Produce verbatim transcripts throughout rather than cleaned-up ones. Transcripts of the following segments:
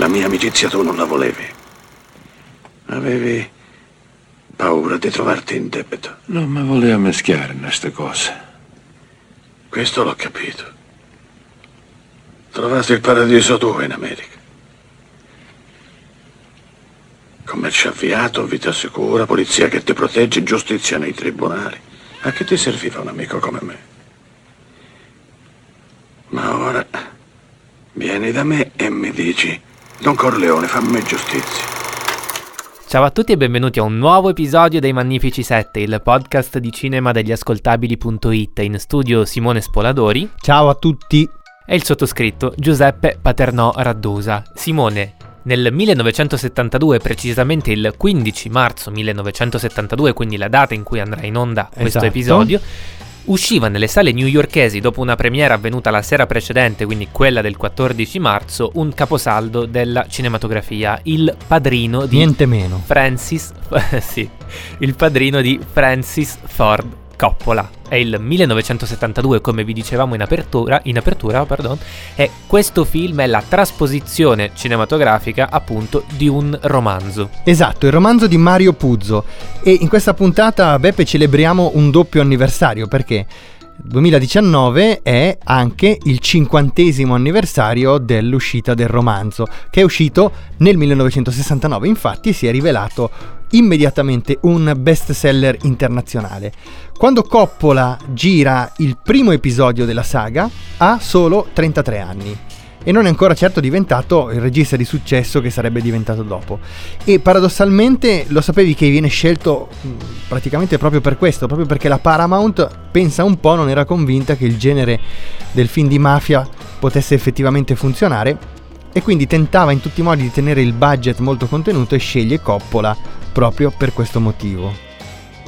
La mia amicizia tu non la volevi. Avevi paura di trovarti in debito. Non mi voleva meschiare in queste cose. Questo l'ho capito. Trovasti il paradiso tuo in America. Commercio avviato, vita sicura, polizia che ti protegge, giustizia nei tribunali. A che ti serviva un amico come me? Ma ora vieni da me e mi dici: Don Corleone, fammi giustizia. Ciao a tutti e benvenuti a un nuovo episodio dei Magnifici sette, il podcast di cinema degli ascoltabili punto it. In studio Simone Spoladori. Ciao a tutti. E il sottoscritto Giuseppe Paternò Raddusa. Simone, nel millenovecentosettantadue, precisamente il quindici marzo millenovecentosettantadue, quindi la data in cui andrà in onda questo, esatto, episodio, usciva nelle sale newyorkesi, dopo una premiera avvenuta la sera precedente, quindi quella del quattordici marzo, un caposaldo della cinematografia, Il padrino di niente meno Francis sì, Il padrino di Francis Ford Coppola. È il millenovecentosettantadue, come vi dicevamo in apertura, in apertura pardon, e questo film è la trasposizione cinematografica, appunto, di un romanzo. Esatto, il romanzo di Mario Puzo. E in questa puntata, Beppe, celebriamo un doppio anniversario, perché duemiladiciannove è anche il cinquantesimo anniversario dell'uscita del romanzo, che è uscito nel millenovecentosessantanove, infatti si è rivelato immediatamente un best seller internazionale. Quando Coppola gira il primo episodio della saga ha solo trentatré anni e non è ancora certo diventato il regista di successo che sarebbe diventato dopo. E paradossalmente, lo sapevi che viene scelto praticamente proprio per questo, proprio perché la Paramount, pensa un po', non era convinta che il genere del film di mafia potesse effettivamente funzionare e quindi tentava in tutti i modi di tenere il budget molto contenuto e sceglie Coppola proprio per questo motivo.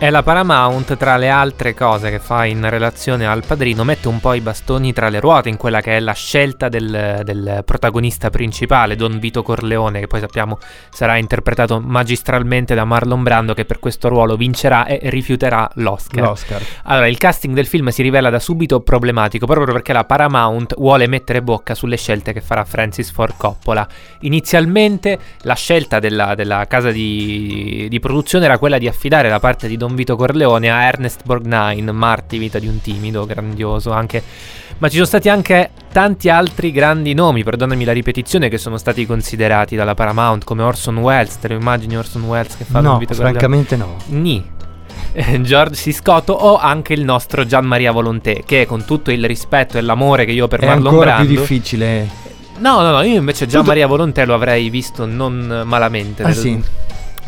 E la Paramount, tra le altre cose che fa in relazione al Padrino, mette un po' i bastoni tra le ruote in quella che è la scelta del, del protagonista principale, Don Vito Corleone, che poi sappiamo sarà interpretato magistralmente da Marlon Brando, che per questo ruolo vincerà e rifiuterà l'Oscar. L'Oscar. Allora, il casting del film si rivela da subito problematico, proprio perché la Paramount vuole mettere bocca sulle scelte che farà Francis Ford Coppola. Inizialmente la scelta della, della casa di, di produzione era quella di affidare la parte di Don Vito Corleone a Ernest Borgnine, Marty, vita di un timido, grandioso anche, ma ci sono stati anche tanti altri grandi nomi, perdonami la ripetizione, che sono stati considerati dalla Paramount, come Orson Welles. Te lo immagini Orson Welles che fa Don Vito Corleone? No, francamente no. Ni. George C. Scott o anche il nostro Gian Maria Volonté, che con tutto il rispetto e l'amore che io ho per Marlon Brando è ancora più difficile. No, no, no, io invece Gian Maria Volonté lo avrei visto non malamente. Ah, sì?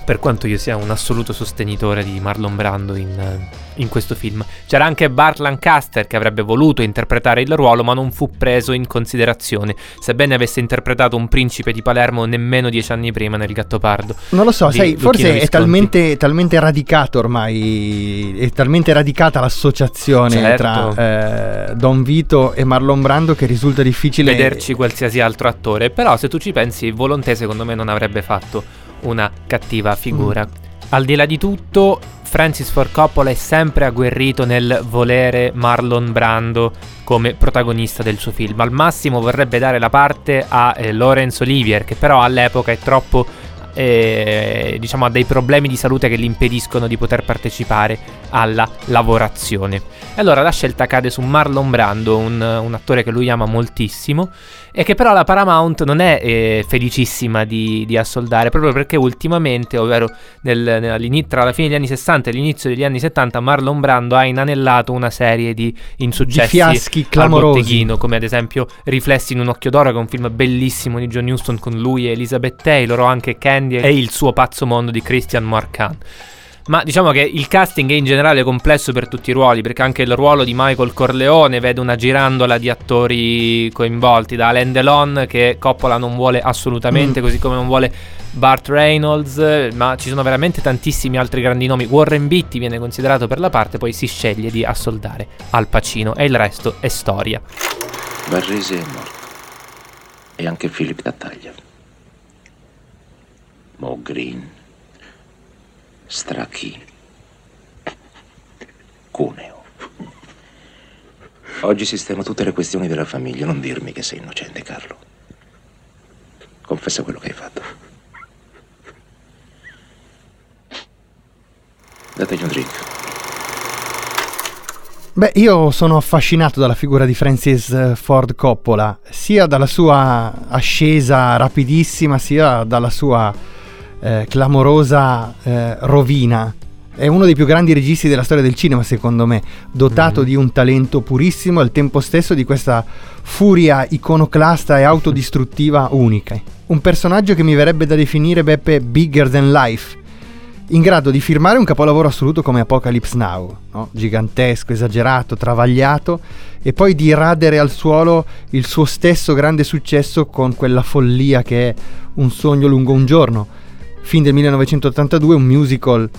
Per quanto io sia un assoluto sostenitore di Marlon Brando in, in questo film. C'era anche Burt Lancaster, che avrebbe voluto interpretare il ruolo ma non fu preso in considerazione, sebbene avesse interpretato un principe di Palermo nemmeno dieci anni prima nel Gattopardo. Non lo so, di, sai, Lucchino forse Visconti. È talmente, talmente radicato ormai, è talmente radicata l'associazione, certo, tra eh, Don Vito e Marlon Brando, che risulta difficile vederci qualsiasi altro attore. Però se tu ci pensi, Volonté secondo me non avrebbe fatto una cattiva figura. Mm. Al di là di tutto, Francis Ford Coppola è sempre agguerrito nel volere Marlon Brando come protagonista del suo film. Al massimo vorrebbe dare la parte a eh, Laurence Olivier, che però all'epoca è troppo, eh, diciamo, ha dei problemi di salute che gli impediscono di poter partecipare alla lavorazione. E allora la scelta cade su Marlon Brando, un, un attore che lui ama moltissimo e che però la Paramount non è eh, felicissima di, di assoldare, proprio perché ultimamente, ovvero nel, tra la fine degli anni sessanta e l'inizio degli anni settanta, Marlon Brando ha inanellato una serie di insuccessi, di fiaschi clamorosi al botteghino, come ad esempio Riflessi in un occhio d'oro, che è un film bellissimo di John Huston con lui e Elizabeth Taylor, o anche Candy e il suo pazzo mondo di Christian Marquand. Ma diciamo che il casting è in generale complesso per tutti i ruoli, perché anche il ruolo di Michael Corleone vede una girandola di attori coinvolti, da Alain Delon, che Coppola non vuole assolutamente, mm. così come non vuole Burt Reynolds, ma ci sono veramente tantissimi altri grandi nomi. Warren Beatty viene considerato per la parte, poi si sceglie di assoldare Al Pacino e il resto è storia. Barrese è morto e anche Philip Battaglia, Mo Green, Stracchi, Cuneo. Oggi sistemo tutte le questioni della famiglia. Non dirmi che sei innocente, Carlo. Confessa quello che hai fatto. Dategli un drink. Beh, io sono affascinato dalla figura di Francis Ford Coppola, sia dalla sua ascesa rapidissima, sia dalla sua... Eh, clamorosa eh, rovina. È uno dei più grandi registi della storia del cinema, secondo me, dotato mm. di un talento purissimo e al tempo stesso di questa furia iconoclasta e autodistruttiva unica. Un personaggio che mi verrebbe da definire, Beppe, bigger than life, in grado di firmare un capolavoro assoluto come Apocalypse Now, no? Gigantesco, esagerato, travagliato, e poi di radere al suolo il suo stesso grande successo con quella follia che è Un sogno lungo un giorno, film del millenovecentottantadue, un musical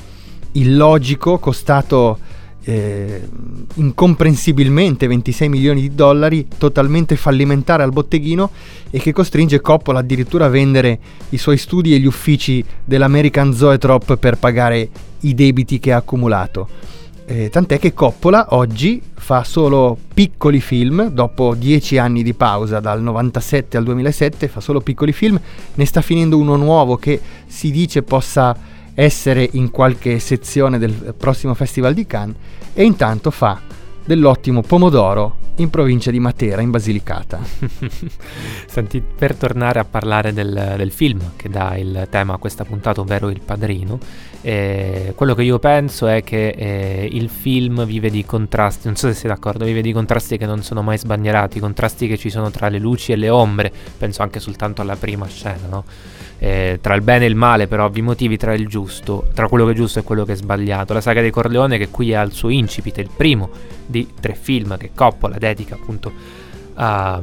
illogico, costato eh, incomprensibilmente ventisei milioni di dollari, totalmente fallimentare al botteghino, e che costringe Coppola addirittura a vendere i suoi studi e gli uffici dell'American Zoetrope per pagare i debiti che ha accumulato. Eh, tant'è che Coppola oggi fa solo piccoli film, dopo dieci anni di pausa, dal novantasette al duemilasette, fa solo piccoli film, ne sta finendo uno nuovo che si dice possa essere in qualche sezione del prossimo Festival di Cannes, e intanto fa dell'ottimo pomodoro in provincia di Matera, in Basilicata. Senti, per tornare a parlare del, del film che dà il tema a questa puntata, ovvero Il Padrino, eh, quello che io penso è che eh, il film vive di contrasti, non so se sei d'accordo, vive di contrasti che non sono mai sbandierati, contrasti che ci sono tra le luci e le ombre, penso anche soltanto alla prima scena, no? Eh, tra il bene e il male, per ovvi motivi, tra il giusto, tra quello che è giusto e quello che è sbagliato. La saga dei Corleone, che qui è al suo incipit, il primo di tre film che Coppola dedica appunto a,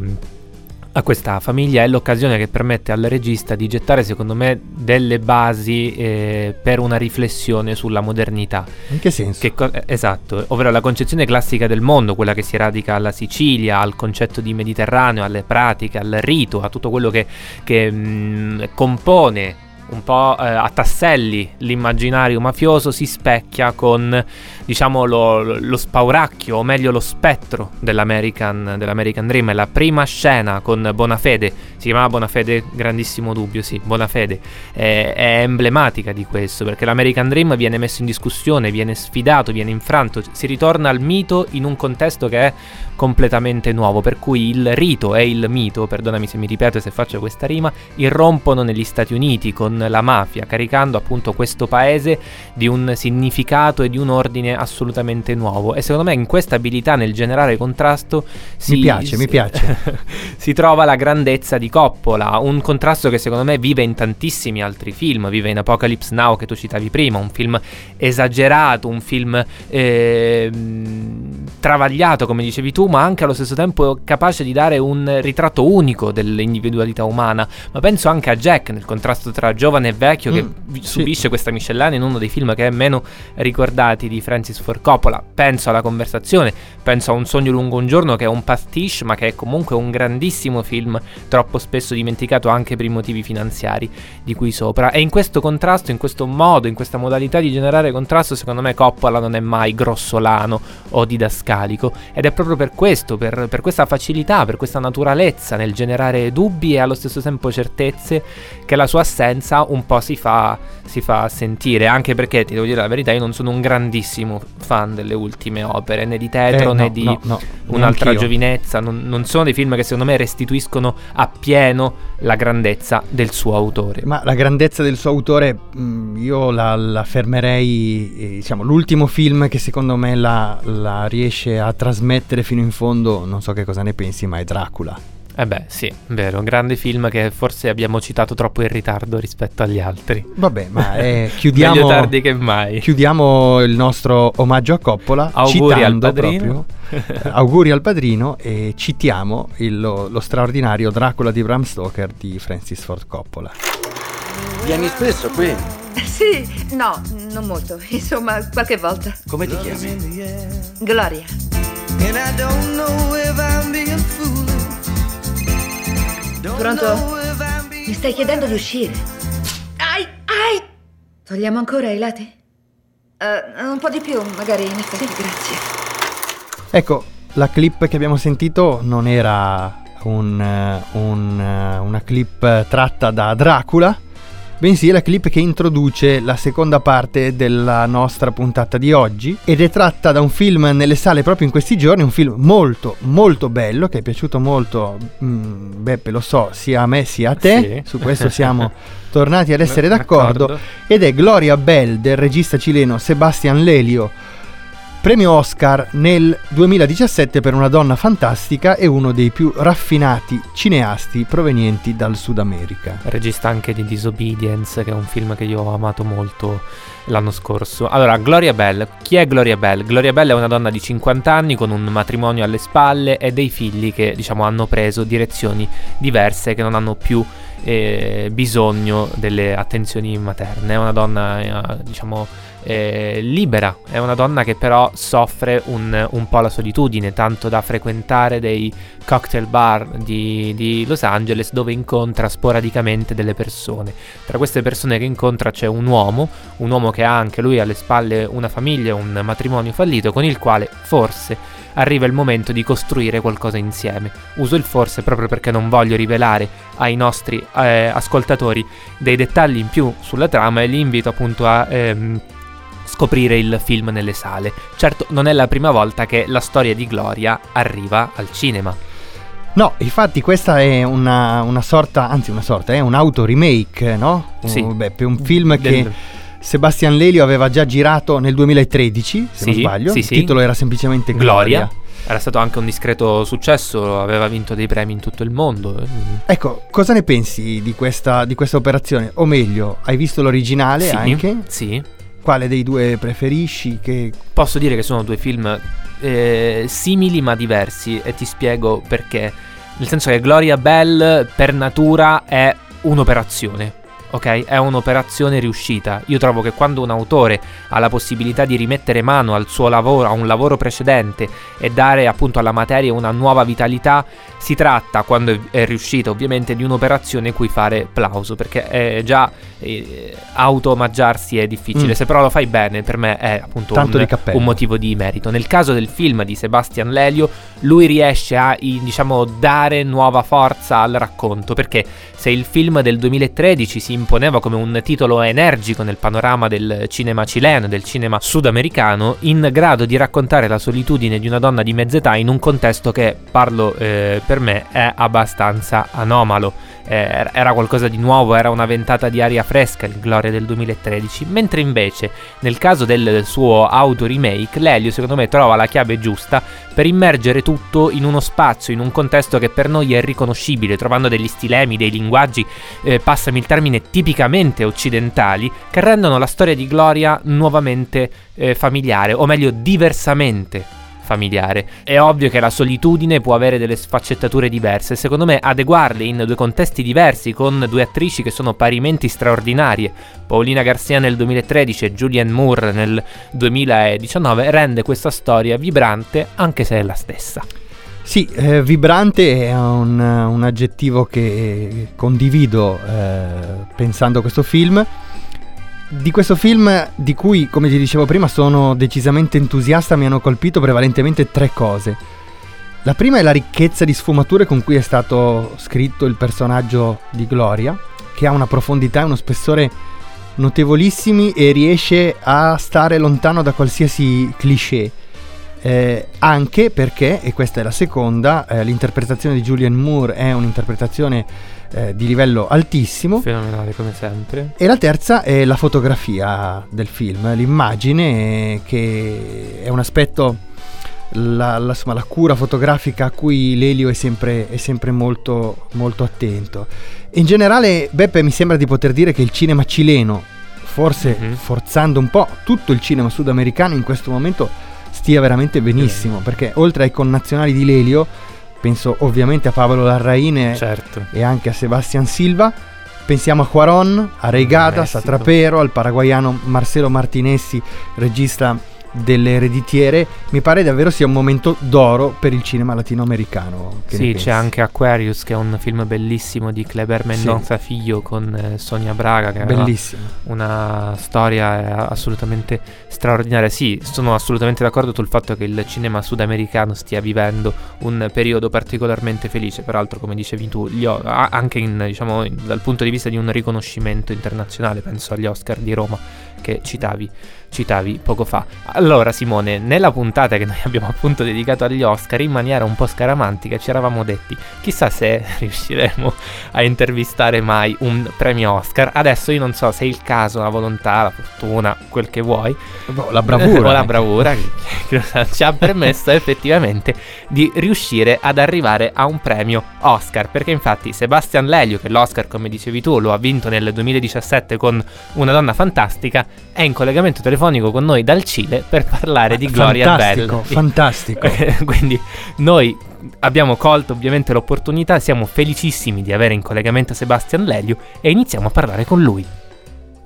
a questa famiglia, è l'occasione che permette al regista di gettare, secondo me, delle basi eh, per una riflessione sulla modernità. In che senso? Che co- esatto, ovvero la concezione classica del mondo, quella che si radica alla Sicilia, al concetto di Mediterraneo, alle pratiche, al rito, a tutto quello che, che mh, compone un po' eh, a tasselli l'immaginario mafioso, si specchia con, diciamo, lo, lo spauracchio, o meglio lo spettro dell'American, dell'American Dream. È la prima scena con Bonafede, si chiamava Bonafede, grandissimo dubbio, sì, Bonafede, è, è emblematica di questo, perché l'American Dream viene messo in discussione, viene sfidato, viene infranto, si ritorna al mito in un contesto che è completamente nuovo, per cui il rito e il mito, perdonami se mi ripeto e se faccio questa rima, irrompono negli Stati Uniti con la mafia, caricando appunto questo paese di un significato e di un ordine assolutamente nuovo. E secondo me in questa abilità nel generare contrasto si, mi piace, si, mi piace. si trova la grandezza di Coppola, un contrasto che secondo me vive in tantissimi altri film, vive in Apocalypse Now che tu citavi prima, un film esagerato, un film eh, travagliato come dicevi tu, ma anche allo stesso tempo capace di dare un ritratto unico dell'individualità umana. Ma penso anche a Jack, nel contrasto tra giovane e vecchio, mm, che sì. subisce questa miscellanea in uno dei film che è meno ricordati di Francis Ford Coppola. Penso alla Conversazione, penso a Un sogno lungo un giorno, che è un pastiche ma che è comunque un grandissimo film, troppo spesso dimenticato anche per i motivi finanziari di cui sopra. E in questo contrasto, in questo modo, in questa modalità di generare contrasto, secondo me Coppola non è mai grossolano o didascalico, didascalico, ed è proprio per questo, per, per questa facilità, per questa naturalezza nel generare dubbi e allo stesso tempo certezze, che la sua assenza un po' si fa, si fa sentire, anche perché, ti devo dire la verità, io non sono un grandissimo fan delle ultime opere, né di Tetro, eh, né no, di no, no, Un'altra giovinezza, non, non sono dei film che secondo me restituiscono appieno la grandezza del suo autore. Ma la grandezza del suo autore io la, la fermerei, eh, diciamo, l'ultimo film che secondo me la, la riesce a trasmettere fino in fondo, non so che cosa ne pensi, ma è Dracula. Eh beh, sì, vero, un grande film che forse abbiamo citato troppo in ritardo rispetto agli altri. Vabbè, ma eh, chiudiamo meglio tardi che mai. Chiudiamo il nostro omaggio a Coppola, auguri citando al padrino. Proprio, eh, auguri al padrino, e citiamo il, lo, lo straordinario Dracula di Bram Stoker di Francis Ford Coppola. Vieni spesso qui? Sì, no, non molto, insomma, qualche volta. Come ti chiami? Gloria. And I don't know if I'm being fooled. Pronto? Mi stai chiedendo di uscire. Ai, ai! Togliamo ancora i lati? Uh, un po' di più, magari, in effetti, sì, grazie. Ecco, la clip che abbiamo sentito non era un, un, una clip tratta da Dracula, bensì è la clip che introduce la seconda parte della nostra puntata di oggi, ed è tratta da un film nelle sale proprio in questi giorni, un film molto molto bello che è piaciuto molto, mm, Beppe, lo so, sia a me sia a te, sì. Su questo siamo tornati ad essere d'accordo. d'accordo ed è Gloria Bell del regista cileno Sebastian Lelio, premio Oscar nel duemiladiciassette per Una donna fantastica, e uno dei più raffinati cineasti provenienti dal Sud America. Regista anche di Disobedience, che è un film che io ho amato molto l'anno scorso. Allora, Gloria Bell, chi è Gloria Bell? Gloria Bell è una donna di cinquanta anni con un matrimonio alle spalle e dei figli che, diciamo, hanno preso direzioni diverse, che non hanno più eh, bisogno delle attenzioni materne. È una donna, eh, diciamo... Eh, libera, è una donna che però soffre un, un po' la solitudine, tanto da frequentare dei cocktail bar di, di Los Angeles, dove incontra sporadicamente delle persone. Tra queste persone che incontra c'è un uomo, un uomo che ha anche lui alle spalle una famiglia, un matrimonio fallito, con il quale forse arriva il momento di costruire qualcosa insieme. Uso il forse proprio perché non voglio rivelare ai nostri eh, ascoltatori dei dettagli in più sulla trama, e li invito appunto a... Ehm, scoprire il film nelle sale. Certo, non è la prima volta che la storia di Gloria arriva al cinema. No, infatti questa è una, una sorta, anzi una sorta, è eh, un auto-remake, no? Sì. Uh, beh, per un film del... che Sebastian Lelio aveva già girato nel duemilatredici, se sì, non sbaglio. Sì, il sì. titolo era semplicemente Gloria. Gloria. Era stato anche un discreto successo, aveva vinto dei premi in tutto il mondo. Ecco, cosa ne pensi di questa, di questa operazione? O meglio, hai visto l'originale sì, anche? Sì, quale dei due preferisci? Che... Posso dire che sono due film eh, simili ma diversi, e ti spiego perché. Nel senso che Gloria Bell per natura è un'operazione, ok? È un'operazione riuscita. Io trovo che quando un autore ha la possibilità di rimettere mano al suo lavoro, a un lavoro precedente, e dare appunto alla materia una nuova vitalità, si tratta, quando è riuscita ovviamente, di un'operazione cui fare plauso, perché è già eh, automaggiarsi è difficile, mm. se però lo fai bene, per me è appunto un, un motivo di merito. Nel caso del film di Sebastian Lelio, lui riesce a, diciamo, dare nuova forza al racconto, perché se il film del duemilatredici si imponeva come un titolo energico nel panorama del cinema cileno, del cinema sudamericano, in grado di raccontare la solitudine di una donna di mezz'età in un contesto che, parlo eh, per me, è abbastanza anomalo. Eh, era qualcosa di nuovo, era una ventata di aria fresca il Gloria del duemilatredici, mentre invece nel caso del suo auto remake Lelio secondo me trova la chiave giusta per immergere tutto in uno spazio, in un contesto che per noi è riconoscibile, trovando degli stilemi, dei linguaggi, eh, passami il termine, tipicamente occidentali, che rendono la storia di Gloria nuovamente eh, familiare, o meglio diversamente familiare. È ovvio che la solitudine può avere delle sfaccettature diverse, secondo me adeguarle in due contesti diversi, con due attrici che sono parimenti straordinarie, Paulina Garcia nel duemilatredici e Julianne Moore nel duemiladiciannove, rende questa storia vibrante, anche se è la stessa. Sì, eh, vibrante è un, un aggettivo che condivido eh, pensando a questo film. Di questo film, di cui, come ti dicevo prima, sono decisamente entusiasta, mi hanno colpito prevalentemente tre cose. La prima è la ricchezza di sfumature con cui è stato scritto il personaggio di Gloria, che ha una profondità e uno spessore notevolissimi e riesce a stare lontano da qualsiasi cliché. Eh, anche perché, e questa è la seconda, eh, l'interpretazione di Julianne Moore è un'interpretazione eh, di livello altissimo, fenomenale come sempre. E la terza è la fotografia del film, l'immagine, che è un aspetto, la, la, insomma, la cura fotografica a cui Lelio è sempre, è sempre molto, molto attento. In generale, Beppe, mi sembra di poter dire che il cinema cileno, forse mm-hmm. forzando un po' tutto il cinema sudamericano in questo momento, stia veramente benissimo, mm. perché oltre ai connazionali di Lelio, penso ovviamente a Paolo Larraín, certo, e anche a Sebastián Silva, pensiamo a Cuarón, a Reigadas, a Trapero, al paraguaiano Marcelo Martinessi, regista delle Ereditiere. Mi pare davvero sia un momento d'oro per il cinema latinoamericano. Che sì, c'è anche Aquarius, che è un film bellissimo di Kleber Mendonça sì. Filho con eh, Sonia Braga, che bellissimo, una storia assolutamente straordinaria. Sì, sono assolutamente d'accordo sul fatto che il cinema sudamericano stia vivendo un periodo particolarmente felice, peraltro come dicevi tu, gli o- anche in, diciamo, in, dal punto di vista di un riconoscimento internazionale, penso agli Oscar di Roma che citavi citavi poco fa. Allora Simone, nella puntata che noi abbiamo appunto dedicato agli Oscar, in maniera un po' scaramantica ci eravamo detti chissà se riusciremo a intervistare mai un premio Oscar. Adesso io non so se è il caso, la volontà, la fortuna, quel che vuoi, no, la bravura o la bravura che ci ha permesso effettivamente di riuscire ad arrivare a un premio Oscar, perché infatti Sebastian Lelio, che l'Oscar come dicevi tu lo ha vinto nel duemiladiciassette con Una donna fantastica, è in collegamento telefonico con noi dal Cile per parlare ah, di Gloria Bell. Fantastico, fantastico. Quindi noi abbiamo colto ovviamente l'opportunità, siamo felicissimi di avere in collegamento Sebastian Lelio e iniziamo a parlare con lui.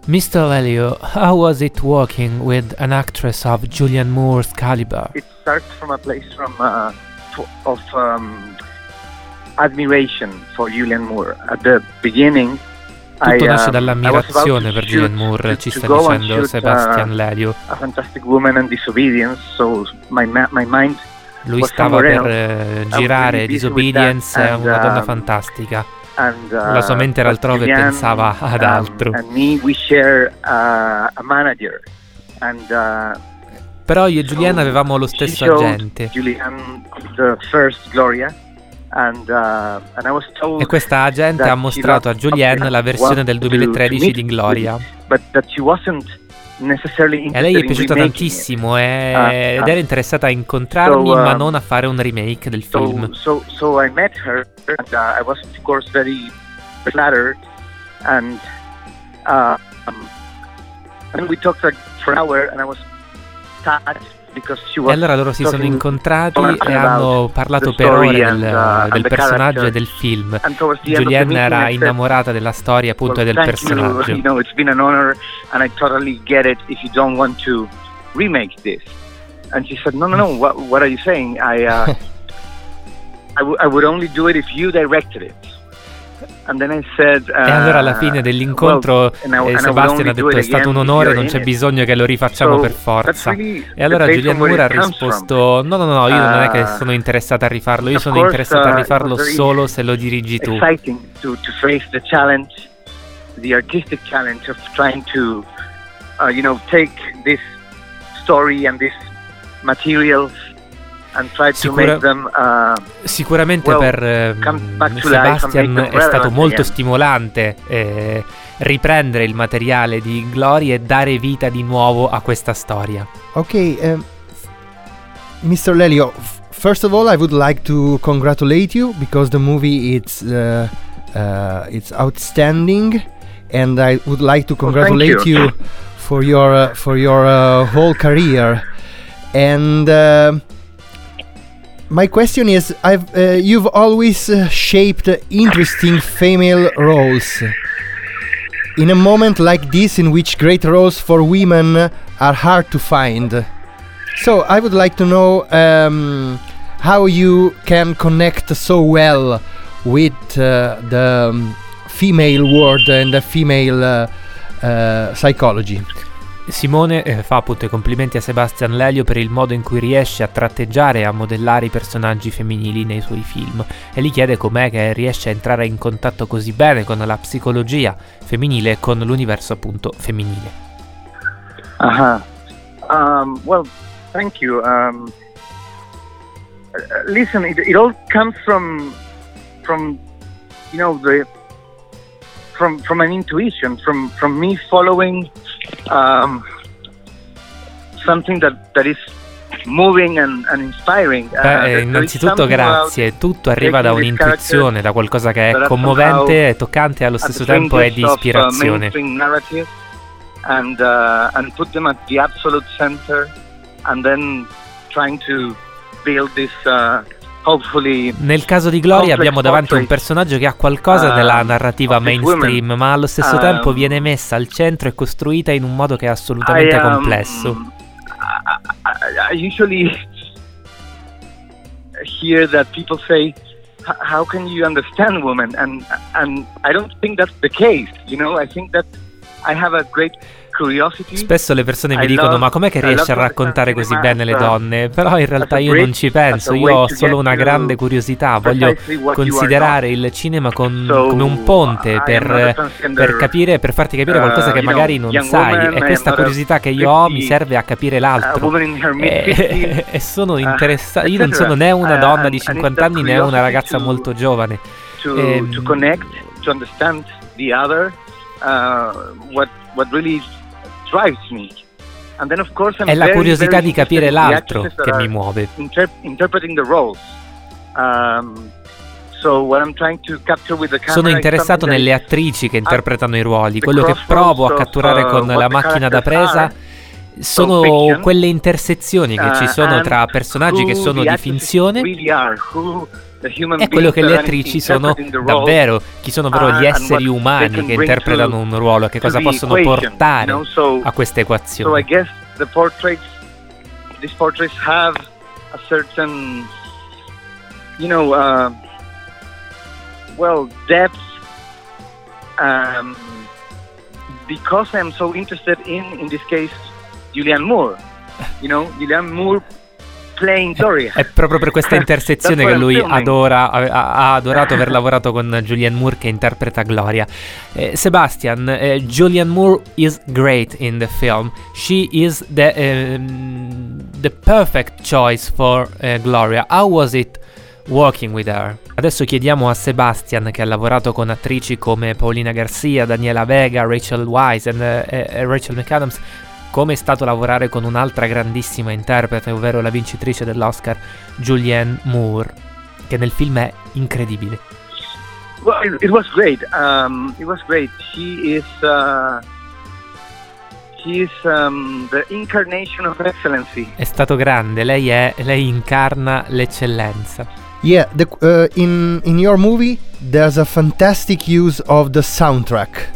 mister Lelio, how was it working with an actress of Julianne Moore's caliber? It starts from a place from, uh, of um, admiration for Julianne Moore. At the beginning, tutto nasce dall'ammirazione per Julianne Moore, ci sta dicendo Sebastian Lelio. Lui stava per girare Disobedience, Una donna fantastica. La sua mente era altrove e pensava ad altro. Però io e Julianne avevamo lo stesso agente. E questa agente ha mostrato a Julianne la versione del duemilatredici di Gloria. A lei è piaciuta tantissimo eh, ed era interessata a incontrarmi, ma non a fare un remake del film. E allora loro si sono incontrati e hanno parlato per ore del, del personaggio e del film. Julianne era innamorata della storia appunto e del personaggio. And then I said, uh, e allora alla fine dell'incontro well, eh, Sebastian ha detto è stato un onore, non c'è bisogno che lo rifacciamo so, per forza really. E allora Julianne Moore ha risposto no no no io uh, non è che sono interessata a rifarlo, io sono course, interessata a rifarlo uh, solo se lo dirigi tu. To, to face the challenge, the artistic challenge of trying to uh, you know take this story and this material. Sicura- them, uh, sicuramente well, per eh, Sebastian è stato molto again. stimolante eh, riprendere il materiale di Gloria e dare vita di nuovo a questa storia. Ok, uh, mister Lelio, first of all I would like to congratulate you because the movie it's, uh, uh, it's outstanding and I would like to congratulate well, you. you for your, uh, for your uh, whole career and... Uh, My question is, I've, uh, you've always uh, shaped interesting female roles. In a moment like this, in which great roles for women are hard to find. So, I would like to know um, how you can connect so well with uh, the um, female world and the female uh, uh, Psychology. Simone eh, fa appunto i complimenti a Sebastian Lelio per il modo in cui riesce a tratteggiare e a modellare i personaggi femminili nei suoi film, e gli chiede com'è che riesce a entrare in contatto così bene con la psicologia femminile e con l'universo appunto femminile. Ah, uh-huh. um, well, thank you. Um, listen, it, it all comes from, from, you know, the, from, from an intuition, from, from me following. Um, something that, that is moving and, and inspiring. Uh, Beh, innanzitutto grazie, tutto arriva da un'intuizione, da qualcosa che è commovente e toccante allo stesso tempo è di ispirazione. And, uh, and put them at the absolute center and then trying to build this uh, Nel caso di Gloria abbiamo davanti un personaggio che ha qualcosa della narrativa mainstream, ma allo stesso tempo viene messa al centro e costruita in un modo che è assolutamente complesso. I usually hear that people say, how can you understand women? And, and I don't think that's the case, you know, I think that I have a great... Spesso le persone mi dicono, ma com'è che riesci a raccontare così bene le donne? Però in realtà io non ci penso, io ho solo una grande curiosità, voglio considerare il cinema con, come un ponte per, per capire, per farti capire qualcosa che magari non sai, e questa curiosità che io ho mi serve a capire l'altro, e, e sono interessato, io non sono né una donna di cinquanta anni né una ragazza molto giovane. E, è la curiosità di capire l'altro che mi muove. Sono interessato nelle attrici che interpretano i ruoli. Quello che provo a catturare con la macchina da presa sono quelle intersezioni che ci sono tra personaggi che sono di finzione e quello che le attrici sono davvero, chi sono davvero gli esseri umani che interpretano un ruolo, che cosa possono portare a questa equazione. Because I'm so interested in, in this case, Julianne Moore, you know, Julianne Moore playing Gloria. È proprio per questa intersezione che lui adora, ha adorato aver lavorato con Julianne Moore che interpreta Gloria. Eh, Sebastian, eh, Julianne Moore is great in the film. She is the um, the perfect choice for uh, Gloria. How was it working with her? Adesso chiediamo a Sebastian, che ha lavorato con attrici come Paulina Garcia, Daniela Vega, Rachel Weisz e uh, uh, Rachel McAdams, come è stato lavorare con un'altra grandissima interprete, ovvero la vincitrice dell'Oscar Julianne Moore, che nel film è incredibile. Well, it, it was great. Um, it was great. She is uh, she is um, the incarnation of excellency. È stato grande. Lei è lei incarna l'eccellenza. Yeah, the, uh, in in your movie there's a fantastic use of the soundtrack.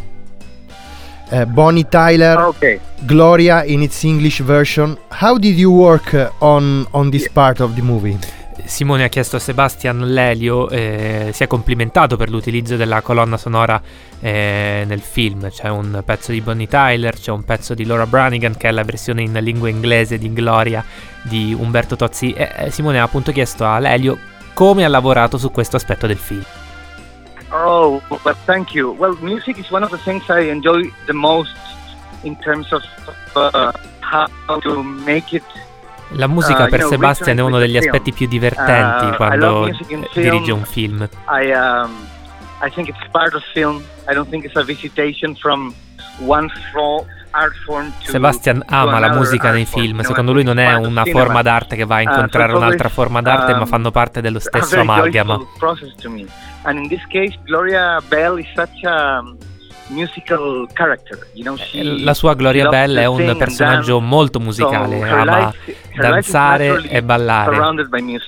Uh, Bonnie Tyler, okay. Gloria in its English version. How did you work uh, on, on this yeah. part of the movie? Simone ha chiesto a Sebastian Lelio, eh, si è complimentato per l'utilizzo della colonna sonora eh, nel film. C'è un pezzo di Bonnie Tyler, c'è un pezzo di Laura Branigan, che è la versione in lingua inglese di Gloria di Umberto Tozzi. E Simone ha appunto chiesto a Lelio come ha lavorato su questo aspetto del film. Oh, but thank you. Well, music is one of the things I enjoy the most in terms of uh, how to make it. La musica uh, per know, Sebastian è uno degli aspetti più divertenti uh, quando dirige un film. I um, I think it's part of film. I don't think it's a visitation from one floor. Sebastian ama la musica nei film, secondo lui non è una forma d'arte che va a incontrare un'altra forma d'arte, ma fanno parte dello stesso amalgama. La sua Gloria Bell è un personaggio molto musicale, ama danzare e ballare.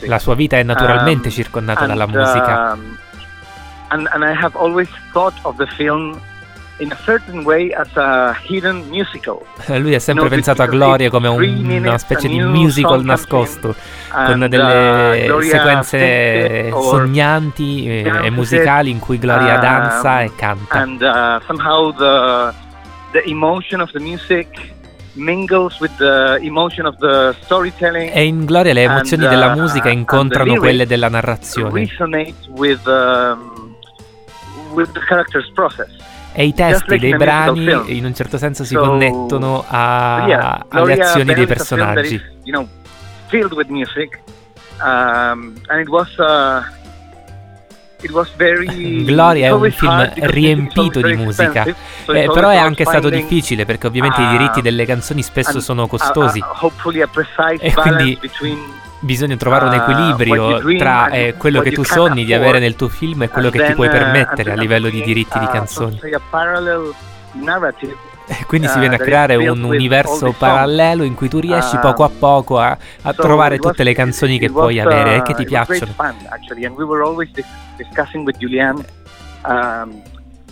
La sua vita è naturalmente circondata dalla musica. And I have always thought of the film in a certain way as a hidden musical. Lui ha sempre no, pensato a Gloria come un, una specie di musical nascosto, con delle uh, sequenze sognanti e musicali in cui Gloria danza uh, e canta. And uh, somehow the the emotion of the music mingles with the emotion of the storytelling. E in Gloria le emozioni and, uh, della musica incontrano quelle della narrazione. Resonate with um, with the character's process. E i testi like dei brani in un certo senso si so, connettono a, yeah, alle azioni dei personaggi. Is, you know, filled with music, um, and it was uh, it was very Gloria è un film riempito di musica, so eh, però è anche stato difficile perché ovviamente uh, i diritti delle canzoni spesso and, sono costosi uh, uh, e quindi bisogna trovare un equilibrio uh, tra eh, quello che tu sogni di avere nel tuo film e quello che then, ti puoi permettere uh, a livello di diritti uh, di canzoni. Uh, Quindi si viene a creare un universo parallelo in cui tu riesci uh, poco a poco a, a so trovare was, tutte le canzoni it, che it puoi was, avere e uh, che ti piacciono. Fun, actually, and we were always discussing with Julianne um,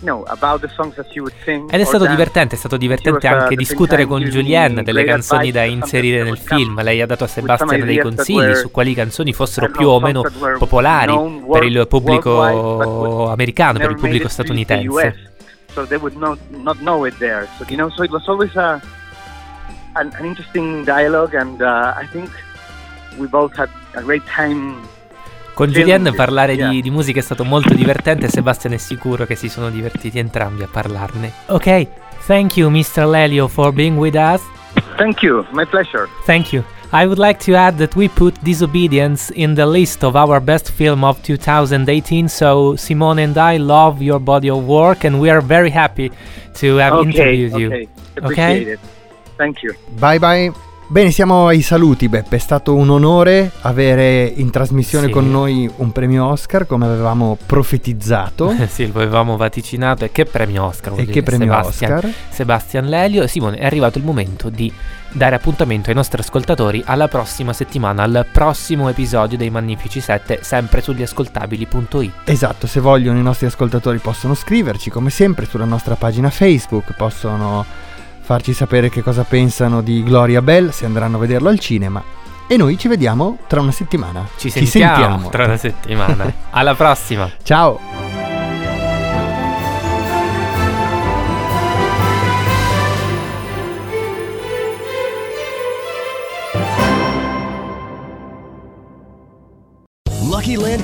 No, about the songs that you would sing. Ed è stato divertente, è stato divertente anche discutere con Julianne delle canzoni da inserire nel film. Lei ha dato a Sebastian dei consigli su quali canzoni fossero più o meno popolari per il pubblico americano, per il pubblico statunitense. So they would not not know it there. So you know, so it was always a an, an interesting dialogue and uh, I think we both had a great time. Con Julianne parlare di, di musica è stato molto divertente e Sebastian è sicuro che si sono divertiti entrambi a parlarne. Ok, thank you mister Lelio for being with us. Thank you, my pleasure. Thank you. I would like to add that we put Disobedience in the list of our best film of twenty eighteen, so Simone and I love your body of work and we are very happy to have okay, interviewed okay. you. Okay, appreciate okay? it. Thank you. Bye bye. Bene, siamo ai saluti, Beppe. È stato un onore avere in trasmissione sì. con noi un premio Oscar, come avevamo profetizzato. Sì, lo avevamo vaticinato. E che premio Oscar? E che premio Sebastian, Oscar? Sebastian Lelio. Simone, è arrivato il momento di dare appuntamento ai nostri ascoltatori alla prossima settimana, al prossimo episodio dei Magnifici sette, sempre sugli ascoltabili punto it. Esatto, se vogliono i nostri ascoltatori possono scriverci, come sempre, sulla nostra pagina Facebook, possono farci sapere che cosa pensano di Gloria Bell, se andranno a vederlo al cinema. E noi ci vediamo tra una settimana. Ci sentiamo, ci sentiamo. tra una settimana. Alla prossima. Ciao. Lucky Land